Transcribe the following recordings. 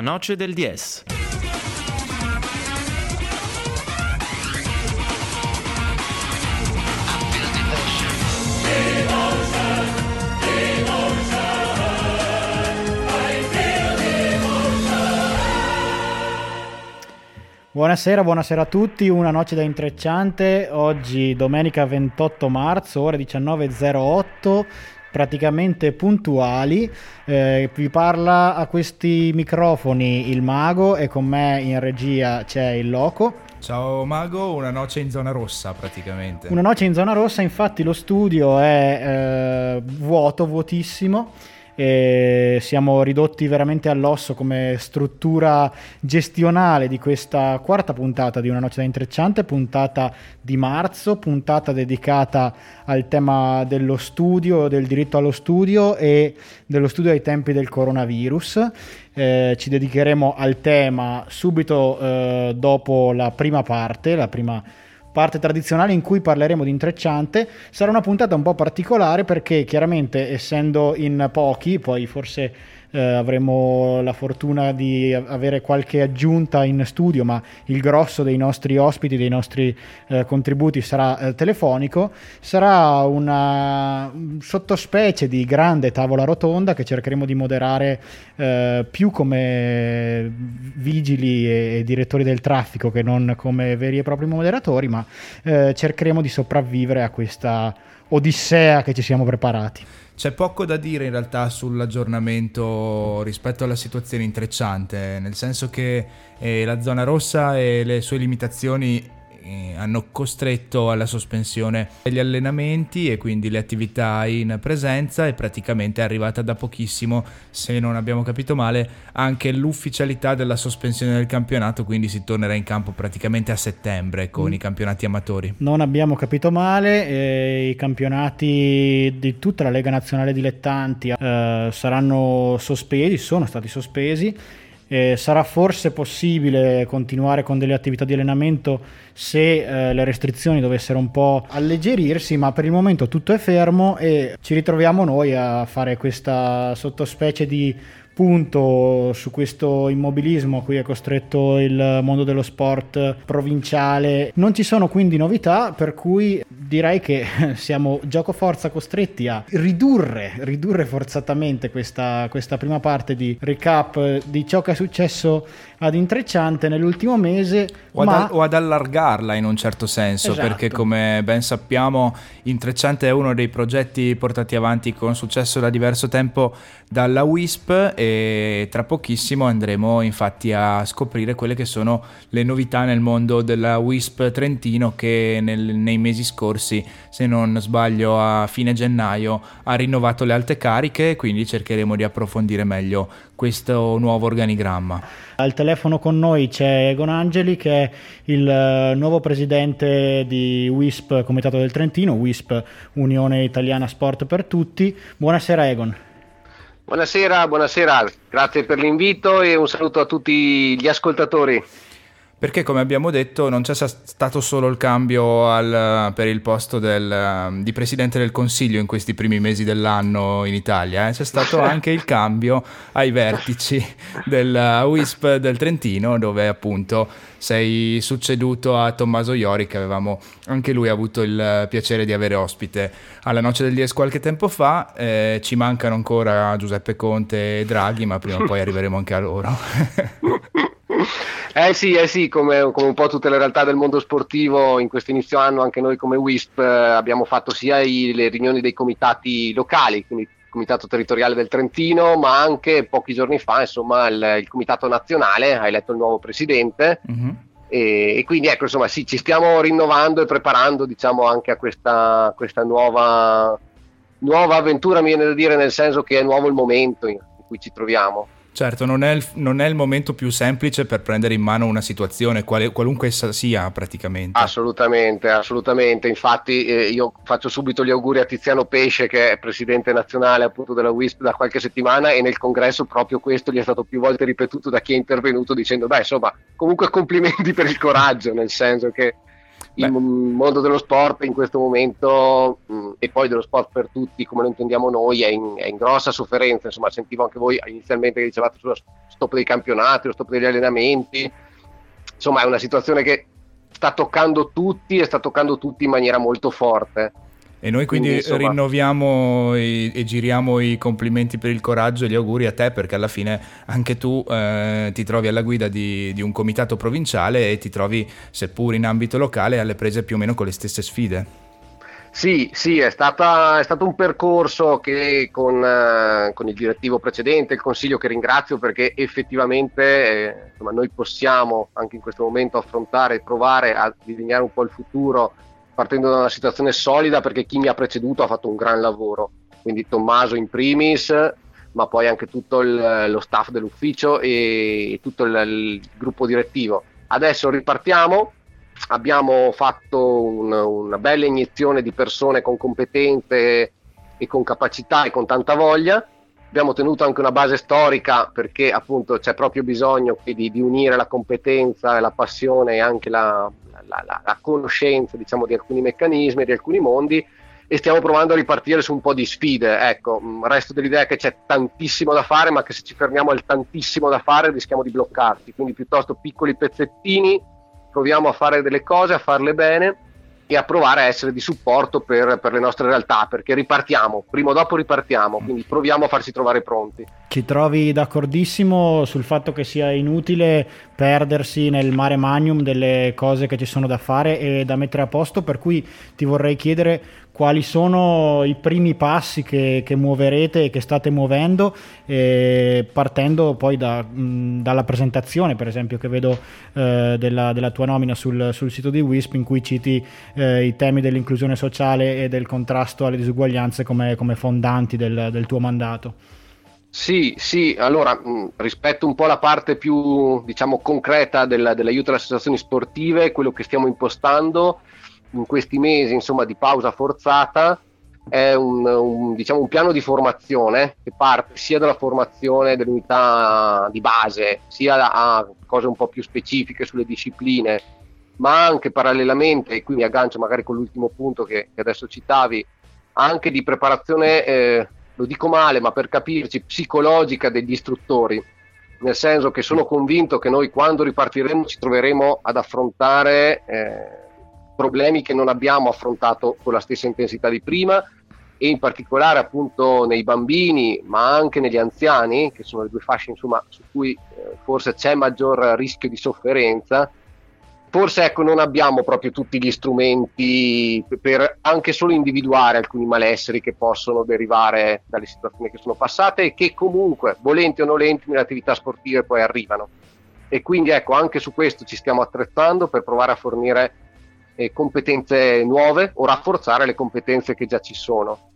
Una Noche del DES. Buonasera a tutti, una noce da intrecciante, oggi domenica 28 marzo, ore 19.08, praticamente puntuali, vi parla a questi microfoni il Mago e con me in regia c'è il Loco. Ciao Mago, una noce in zona rossa praticamente. Una noce in zona rossa, infatti lo studio è vuotissimo. E siamo ridotti veramente all'osso come struttura gestionale di questa quarta puntata di Una Noce da Intrecciante, puntata di marzo, puntata dedicata al tema dello studio, del diritto allo studio e dello studio ai tempi del coronavirus. Ci dedicheremo al tema subito dopo la prima parte tradizionale in cui parleremo di intrecciante. Sarà una puntata un po' particolare perché chiaramente essendo in pochi, poi forse avremo la fortuna di avere qualche aggiunta in studio, ma il grosso dei nostri ospiti, dei nostri contributi sarà telefonico. Sarà una sottospecie di grande tavola rotonda che cercheremo di moderare più come vigili e direttori del traffico che non come veri e propri moderatori, ma cercheremo di sopravvivere a questa odissea che ci siamo preparati. C'è poco da dire in realtà sull'aggiornamento rispetto alla situazione intrecciante, nel senso che la zona rossa e le sue limitazioni hanno costretto alla sospensione degli allenamenti e quindi le attività in presenza, e praticamente è arrivata da pochissimo, se non abbiamo capito male, anche l'ufficialità della sospensione del campionato, quindi si tornerà in campo praticamente a settembre con i campionati amatori. Non abbiamo capito male, i campionati di tutta la Lega Nazionale Dilettanti saranno sospesi, sono stati sospesi. Sarà forse possibile continuare con delle attività di allenamento se le restrizioni dovessero un po' alleggerirsi, ma per il momento tutto è fermo e ci ritroviamo noi a fare questa sottospecie di punto su questo immobilismo a cui è costretto il mondo dello sport provinciale. Non ci sono quindi novità, per cui direi che siamo giocoforza costretti a ridurre forzatamente questa prima parte di recap di ciò che è successo ad Intrecciante nell'ultimo mese o ad allargarla in un certo senso. Esatto. Perché come ben sappiamo Intrecciante è uno dei progetti portati avanti con successo da diverso tempo dalla WISP e tra pochissimo andremo infatti a scoprire quelle che sono le novità nel mondo della WISP Trentino, che nei mesi scorsi, se non sbaglio a fine gennaio, ha rinnovato le alte cariche, quindi cercheremo di approfondire meglio questo nuovo organigramma. Al telefono con noi c'è Egon Angeli, che è il nuovo presidente di WISP Comitato del Trentino, WISP Unione Italiana Sport per Tutti. Buonasera Egon. Buonasera, grazie per l'invito e un saluto a tutti gli ascoltatori. Perché come abbiamo detto non c'è stato solo il cambio per il posto di Presidente del Consiglio in questi primi mesi dell'anno in Italia, c'è stato anche il cambio ai vertici della UISP del Trentino, dove appunto sei succeduto a Tommaso Iori, che avevamo anche lui avuto il piacere di avere ospite alla Noce del DES qualche tempo fa. Ci mancano ancora Giuseppe Conte e Draghi, ma prima o poi arriveremo anche a loro. Eh sì, come un po' tutte le realtà del mondo sportivo in questo inizio anno, anche noi come WISP abbiamo fatto sia le riunioni dei comitati locali, quindi il comitato territoriale del Trentino, ma anche pochi giorni fa insomma il comitato nazionale ha eletto il nuovo presidente. Mm-hmm. E quindi ecco, insomma sì, ci stiamo rinnovando e preparando diciamo anche a questa nuova avventura, mi viene da dire, nel senso che è nuovo il momento in cui ci troviamo. Certo, non è il momento più semplice per prendere in mano una situazione, qualunque essa sia praticamente. Assolutamente, infatti io faccio subito gli auguri a Tiziano Pesce, che è presidente nazionale appunto della WISP da qualche settimana, e nel congresso proprio questo gli è stato più volte ripetuto da chi è intervenuto dicendo comunque complimenti per il coraggio, nel senso che il mondo dello sport in questo momento, e poi dello sport per tutti come lo intendiamo noi, è in grossa sofferenza. Insomma, sentivo anche voi inizialmente che dicevate sullo stop dei campionati, lo stop degli allenamenti. Insomma, è una situazione che sta toccando tutti e sta toccando tutti in maniera molto forte. E noi quindi rinnoviamo e giriamo i complimenti per il coraggio e gli auguri a te, perché alla fine anche tu ti trovi alla guida di un comitato provinciale e ti trovi, seppur in ambito locale, alle prese più o meno con le stesse sfide. Sì, è stato un percorso che con il direttivo precedente, il consiglio, che ringrazio, perché effettivamente insomma, noi possiamo anche in questo momento affrontare e provare a disegnare un po' il futuro partendo da una situazione solida, perché chi mi ha preceduto ha fatto un gran lavoro, quindi Tommaso in primis, ma poi anche tutto lo staff dell'ufficio e tutto il gruppo direttivo. Adesso ripartiamo, abbiamo fatto una bella iniezione di persone con competenze e con capacità e con tanta voglia. Abbiamo tenuto anche una base storica, perché appunto c'è proprio bisogno di unire la competenza e la passione e anche la conoscenza, diciamo, di alcuni meccanismi, di alcuni mondi, e stiamo provando a ripartire su un po' di sfide. Ecco, resto dell'idea che c'è tantissimo da fare, ma che se ci fermiamo al tantissimo da fare rischiamo di bloccarci, quindi piuttosto piccoli pezzettini, proviamo a fare delle cose, a farle bene e a provare a essere di supporto per le nostre realtà, perché ripartiamo, prima o dopo ripartiamo, quindi proviamo a farsi trovare pronti. Ci trovi d'accordissimo sul fatto che sia inutile perdersi nel mare magnum delle cose che ci sono da fare e da mettere a posto, per cui ti vorrei chiedere quali sono i primi passi che muoverete e che state muovendo, partendo poi dalla presentazione, per esempio, che vedo della tua nomina sul sito di WISP, in cui citi i temi dell'inclusione sociale e del contrasto alle disuguaglianze come fondanti del tuo mandato. Sì, allora rispetto un po' alla parte più, diciamo, concreta dell'aiuto alle associazioni sportive, quello che stiamo impostando in questi mesi, insomma, di pausa forzata, è diciamo un piano di formazione che parte sia dalla formazione dell'unità di base, sia a cose un po' più specifiche sulle discipline, ma anche parallelamente, e qui mi aggancio magari con l'ultimo punto che adesso citavi, anche di preparazione, lo dico male, ma per capirci, psicologica degli istruttori, nel senso che sono convinto che noi, quando ripartiremo, ci troveremo ad affrontare problemi che non abbiamo affrontato con la stessa intensità di prima, e in particolare appunto nei bambini, ma anche negli anziani, che sono le due fasce, insomma, su cui forse c'è maggior rischio di sofferenza. Forse, ecco, non abbiamo proprio tutti gli strumenti per anche solo individuare alcuni malesseri che possono derivare dalle situazioni che sono passate e che comunque, volenti o nolenti, nelle attività sportive poi arrivano. E quindi, ecco, anche su questo ci stiamo attrezzando per provare a fornire competenze nuove o rafforzare le competenze che già ci sono.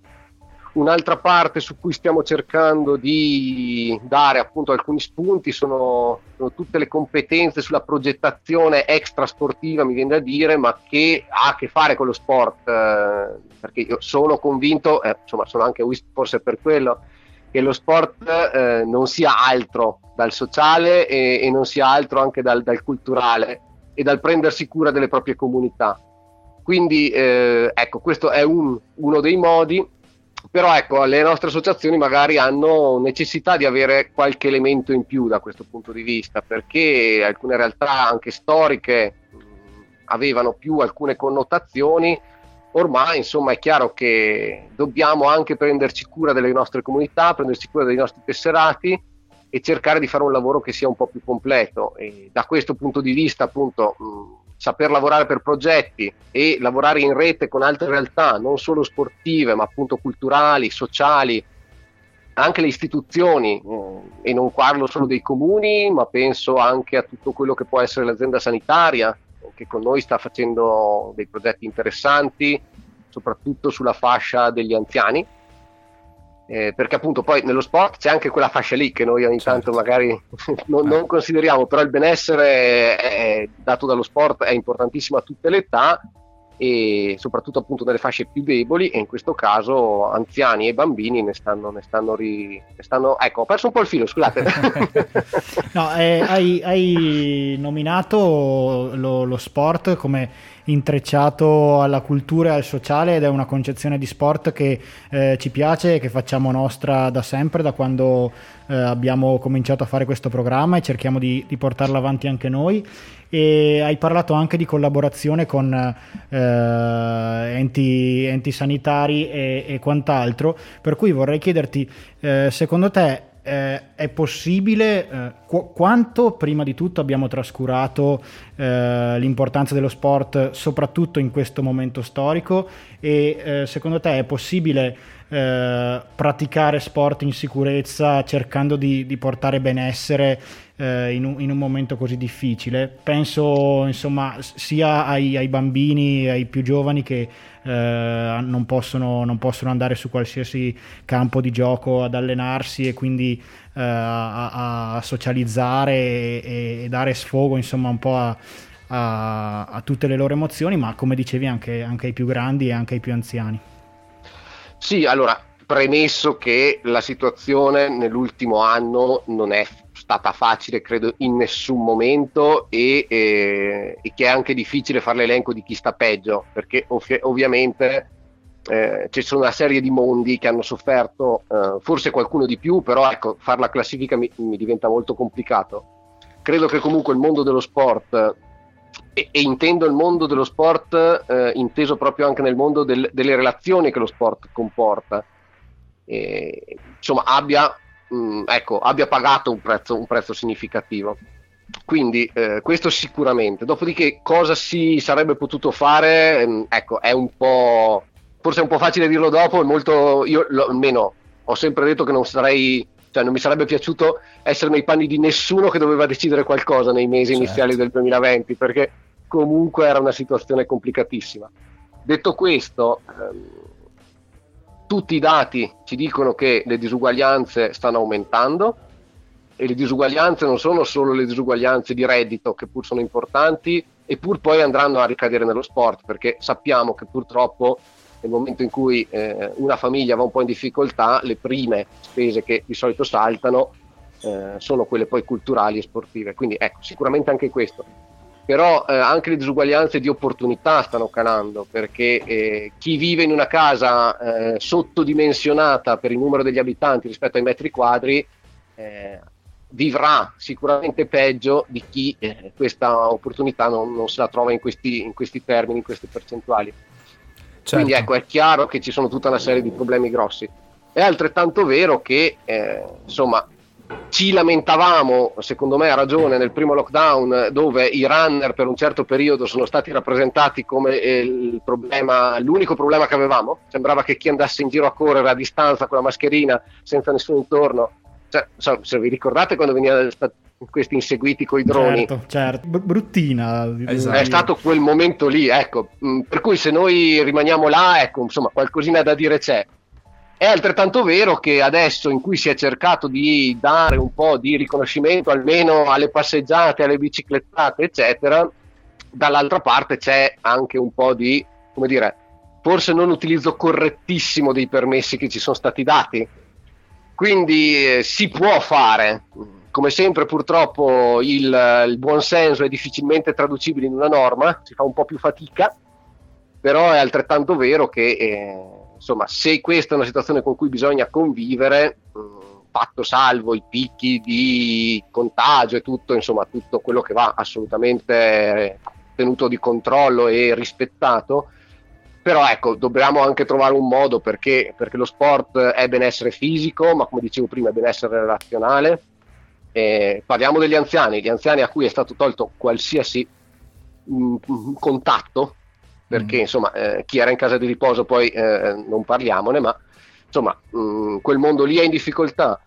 Un'altra parte su cui stiamo cercando di dare appunto alcuni spunti sono tutte le competenze sulla progettazione extra sportiva, mi viene da dire, ma che ha a che fare con lo sport, perché io sono convinto, insomma sono anche WISP forse per quello, che lo sport non sia altro dal sociale e non sia altro anche dal culturale e dal prendersi cura delle proprie comunità. Quindi ecco, questo è uno dei modi. Però ecco, le nostre associazioni magari hanno necessità di avere qualche elemento in più da questo punto di vista, perché alcune realtà anche storiche avevano più alcune connotazioni. Ormai, insomma, è chiaro che dobbiamo anche prenderci cura delle nostre comunità, prenderci cura dei nostri tesserati e cercare di fare un lavoro che sia un po' più completo. E da questo punto di vista, appunto, saper lavorare per progetti e lavorare in rete con altre realtà, non solo sportive, ma appunto culturali, sociali, anche le istituzioni, e non parlo solo dei comuni, ma penso anche a tutto quello che può essere l'azienda sanitaria, che con noi sta facendo dei progetti interessanti, soprattutto sulla fascia degli anziani, perché appunto poi nello sport c'è anche quella fascia lì che noi ogni tanto magari non consideriamo, però il benessere dato dallo sport è importantissimo a tutte le età, e soprattutto appunto delle fasce più deboli, e in questo caso anziani e bambini ne stanno ecco, ho perso un po' il filo, scusate. No, hai nominato lo sport come intrecciato alla cultura e al sociale, ed è una concezione di sport che ci piace, che facciamo nostra da sempre, da quando abbiamo cominciato a fare questo programma, e cerchiamo di portarla avanti anche noi. E hai parlato anche di collaborazione con enti sanitari e quant'altro, per cui vorrei chiederti, secondo te è possibile, quanto prima di tutto abbiamo trascurato l'importanza dello sport soprattutto in questo momento storico, e secondo te è possibile praticare sport in sicurezza cercando di portare benessere in un momento così difficile? Penso insomma sia ai bambini, ai più giovani che non possono andare su qualsiasi campo di gioco ad allenarsi, e quindi a socializzare e dare sfogo insomma un po' a tutte le loro emozioni, ma come dicevi anche ai più grandi e anche ai più anziani. Sì, allora, premesso che la situazione nell'ultimo anno non è stata facile, credo, in nessun momento, e che è anche difficile fare l'elenco di chi sta peggio, perché ovviamente ci sono una serie di mondi che hanno sofferto, forse qualcuno di più, però ecco, fare la classifica mi diventa molto complicato. Credo che comunque il mondo dello sport, e intendo il mondo dello sport inteso proprio anche nel mondo delle relazioni che lo sport comporta, insomma abbia pagato un prezzo significativo, quindi questo sicuramente. Dopodiché cosa si sarebbe potuto fare, ecco, è un po', forse è un po' facile dirlo dopo, almeno ho sempre detto che non sarei, cioè non mi sarebbe piaciuto essere nei panni di nessuno che doveva decidere qualcosa nei mesi iniziali del 2020, perché comunque era una situazione complicatissima. Detto questo, tutti i dati ci dicono che le disuguaglianze stanno aumentando, e le disuguaglianze non sono solo le disuguaglianze di reddito, che pur sono importanti e pur poi andranno a ricadere nello sport, perché sappiamo che purtroppo nel momento in cui una famiglia va un po' in difficoltà, le prime spese che di solito saltano sono quelle poi culturali e sportive, quindi ecco, sicuramente anche questo. Però anche le disuguaglianze di opportunità stanno calando, perché chi vive in una casa sottodimensionata per il numero degli abitanti rispetto ai metri quadri vivrà sicuramente peggio di chi questa opportunità non se la trova in questi termini, in queste percentuali. Certo. Quindi ecco, è chiaro che ci sono tutta una serie di problemi grossi. È altrettanto vero che insomma ci lamentavamo, secondo me a ragione, nel primo lockdown, dove i runner per un certo periodo sono stati rappresentati come l'unico problema che avevamo. Sembrava che chi andasse in giro a correre a distanza con la mascherina, senza nessuno intorno, cioè, se vi ricordate quando venivano questi inseguiti coi droni, certo. Bruttina, esatto. È stato quel momento lì, ecco, per cui se noi rimaniamo là, ecco, insomma qualcosina da dire c'è. È altrettanto vero che adesso, in cui si è cercato di dare un po' di riconoscimento almeno alle passeggiate, alle biciclettate eccetera, dall'altra parte c'è anche un po' di, come dire, forse non utilizzo correttissimo dei permessi che ci sono stati dati. Quindi si può fare, come sempre purtroppo il buon senso è difficilmente traducibile in una norma, si fa un po' più fatica, però è altrettanto vero che insomma, se questa è una situazione con cui bisogna convivere, fatto salvo i picchi di contagio e tutto, insomma tutto quello che va assolutamente tenuto di controllo e rispettato, però ecco, dobbiamo anche trovare un modo, perché lo sport è benessere fisico, ma come dicevo prima è benessere relazionale. Parliamo degli anziani, a cui è stato tolto qualsiasi contatto, perché insomma chi era in casa di riposo poi non parliamone, ma insomma quel mondo lì è in difficoltà.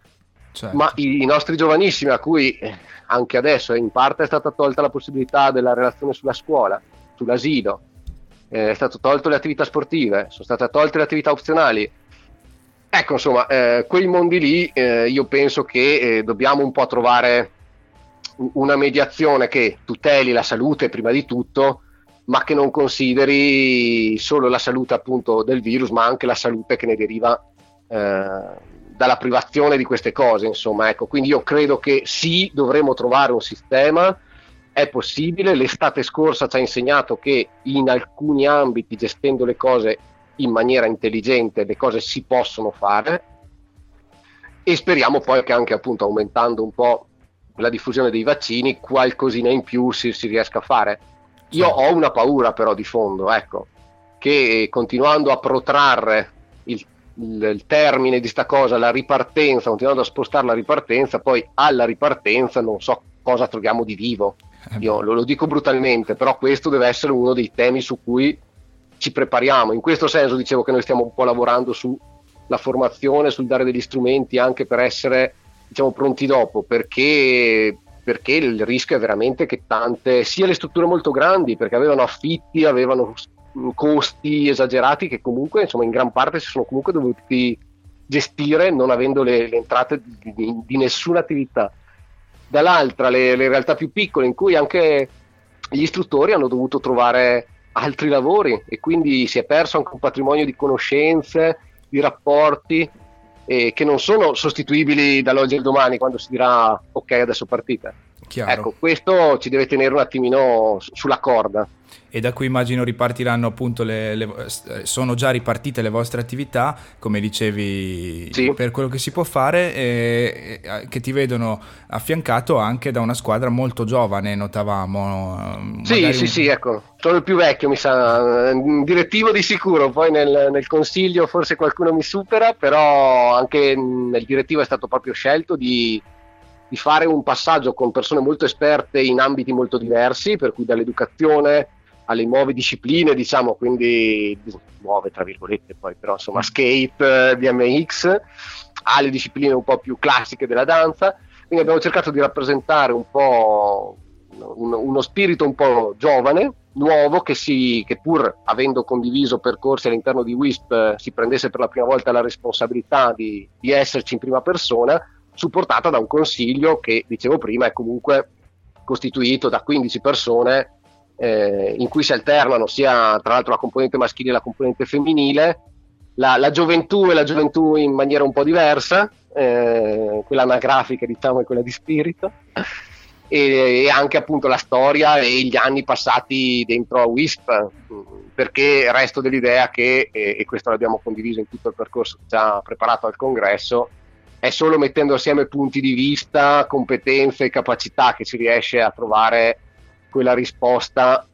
Certo. Ma i nostri giovanissimi, a cui anche adesso in parte è stata tolta la possibilità della relazione sulla scuola, sull'asilo, è stato tolto le attività sportive, sono state tolte le attività opzionali, ecco insomma quei mondi lì io penso che dobbiamo un po' trovare una mediazione che tuteli la salute prima di tutto, ma che non consideri solo la salute appunto del virus, ma anche la salute che ne deriva dalla privazione di queste cose, insomma, ecco. Quindi io credo che sì, dovremo trovare un sistema, è possibile, l'estate scorsa ci ha insegnato che in alcuni ambiti, gestendo le cose in maniera intelligente, le cose si possono fare, e speriamo poi che anche appunto aumentando un po' la diffusione dei vaccini qualcosina in più si riesca a fare. Io ho una paura però di fondo, ecco, che continuando a protrarre il termine di sta cosa, la ripartenza, continuando a spostare la ripartenza, poi alla ripartenza non so cosa troviamo di vivo. Io lo dico brutalmente, però questo deve essere uno dei temi su cui ci prepariamo. In questo senso dicevo che noi stiamo un po' lavorando sulla formazione, sul dare degli strumenti anche per essere, diciamo, pronti dopo, perché il rischio è veramente che tante, sia le strutture molto grandi, perché avevano affitti, avevano costi esagerati che comunque, insomma, in gran parte si sono comunque dovuti gestire non avendo le entrate di nessuna attività. Dall'altra le realtà più piccole in cui anche gli istruttori hanno dovuto trovare altri lavori e quindi si è perso anche un patrimonio di conoscenze, di rapporti che non sono sostituibili dall'oggi al domani quando si dirà ok adesso partite. Chiaro. Ecco, questo ci deve tenere un attimino sulla corda. E da qui immagino ripartiranno appunto sono già ripartite le vostre attività, come dicevi, sì, per quello che si può fare, e che ti vedono affiancato anche da una squadra molto giovane, notavamo. Sì, ecco, sono il più vecchio, mi sa, direttivo di sicuro, poi nel consiglio forse qualcuno mi supera, però anche nel direttivo è stato proprio scelto di fare un passaggio con persone molto esperte in ambiti molto diversi, per cui dall'educazione alle nuove discipline, diciamo, quindi nuove tra virgolette, poi però insomma skate, BMX, alle discipline un po' più classiche della danza. Quindi abbiamo cercato di rappresentare un po' uno spirito un po' giovane, nuovo, che pur avendo condiviso percorsi all'interno di WISP si prendesse per la prima volta la responsabilità di esserci in prima persona, supportata da un consiglio che, dicevo prima, è comunque costituito da 15 persone in cui si alternano sia tra l'altro la componente maschile e la componente femminile, la gioventù in maniera un po' diversa, quella anagrafica diciamo e quella di spirito, e anche appunto la storia e gli anni passati dentro a WISP, perché resto dell'idea che, e questo l'abbiamo condiviso in tutto il percorso già preparato al congresso, è solo mettendo assieme punti di vista, competenze e capacità che si riesce a trovare quella risposta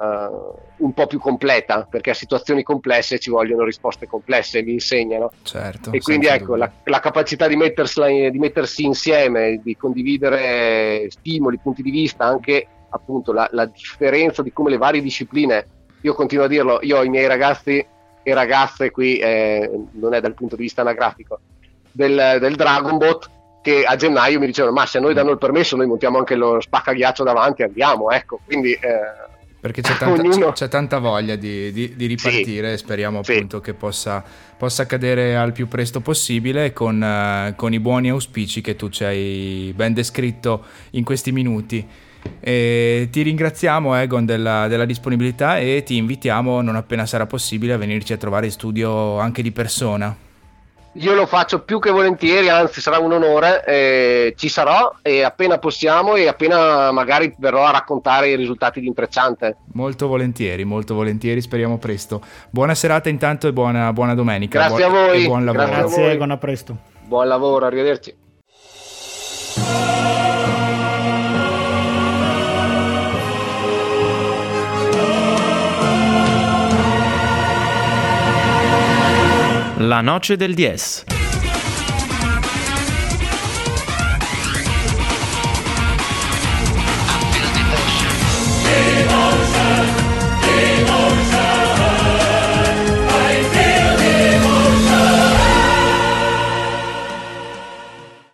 un po' più completa, perché a situazioni complesse ci vogliono risposte complesse, mi insegnano. Certo, e quindi ecco, la capacità di mettersi insieme, di condividere stimoli, punti di vista, anche appunto la differenza di come le varie discipline, io continuo a dirlo, io ho i miei ragazzi e ragazze qui, non è dal punto di vista anagrafico, del Dragon Bot, che a gennaio mi dicevano: ma se a noi danno il permesso noi montiamo anche lo spaccaghiaccio davanti, andiamo, ecco. Quindi perché c'è tanta voglia di ripartire, sì, speriamo, sì, appunto che possa accadere al più presto possibile, con i buoni auspici che tu ci hai ben descritto in questi minuti. Ti ringraziamo, Egon, della disponibilità, e ti invitiamo, non appena sarà possibile, a venirci a trovare in studio anche di persona. Io lo faccio più che volentieri, anzi sarà un onore, ci sarò, e appena possiamo e appena magari verrò a raccontare i risultati di Intrecciante. Molto volentieri, speriamo presto. Buona serata intanto e buona domenica. Grazie a voi. E buon lavoro. Grazie Egon, a presto. Buon lavoro, arrivederci. La Noche del DES.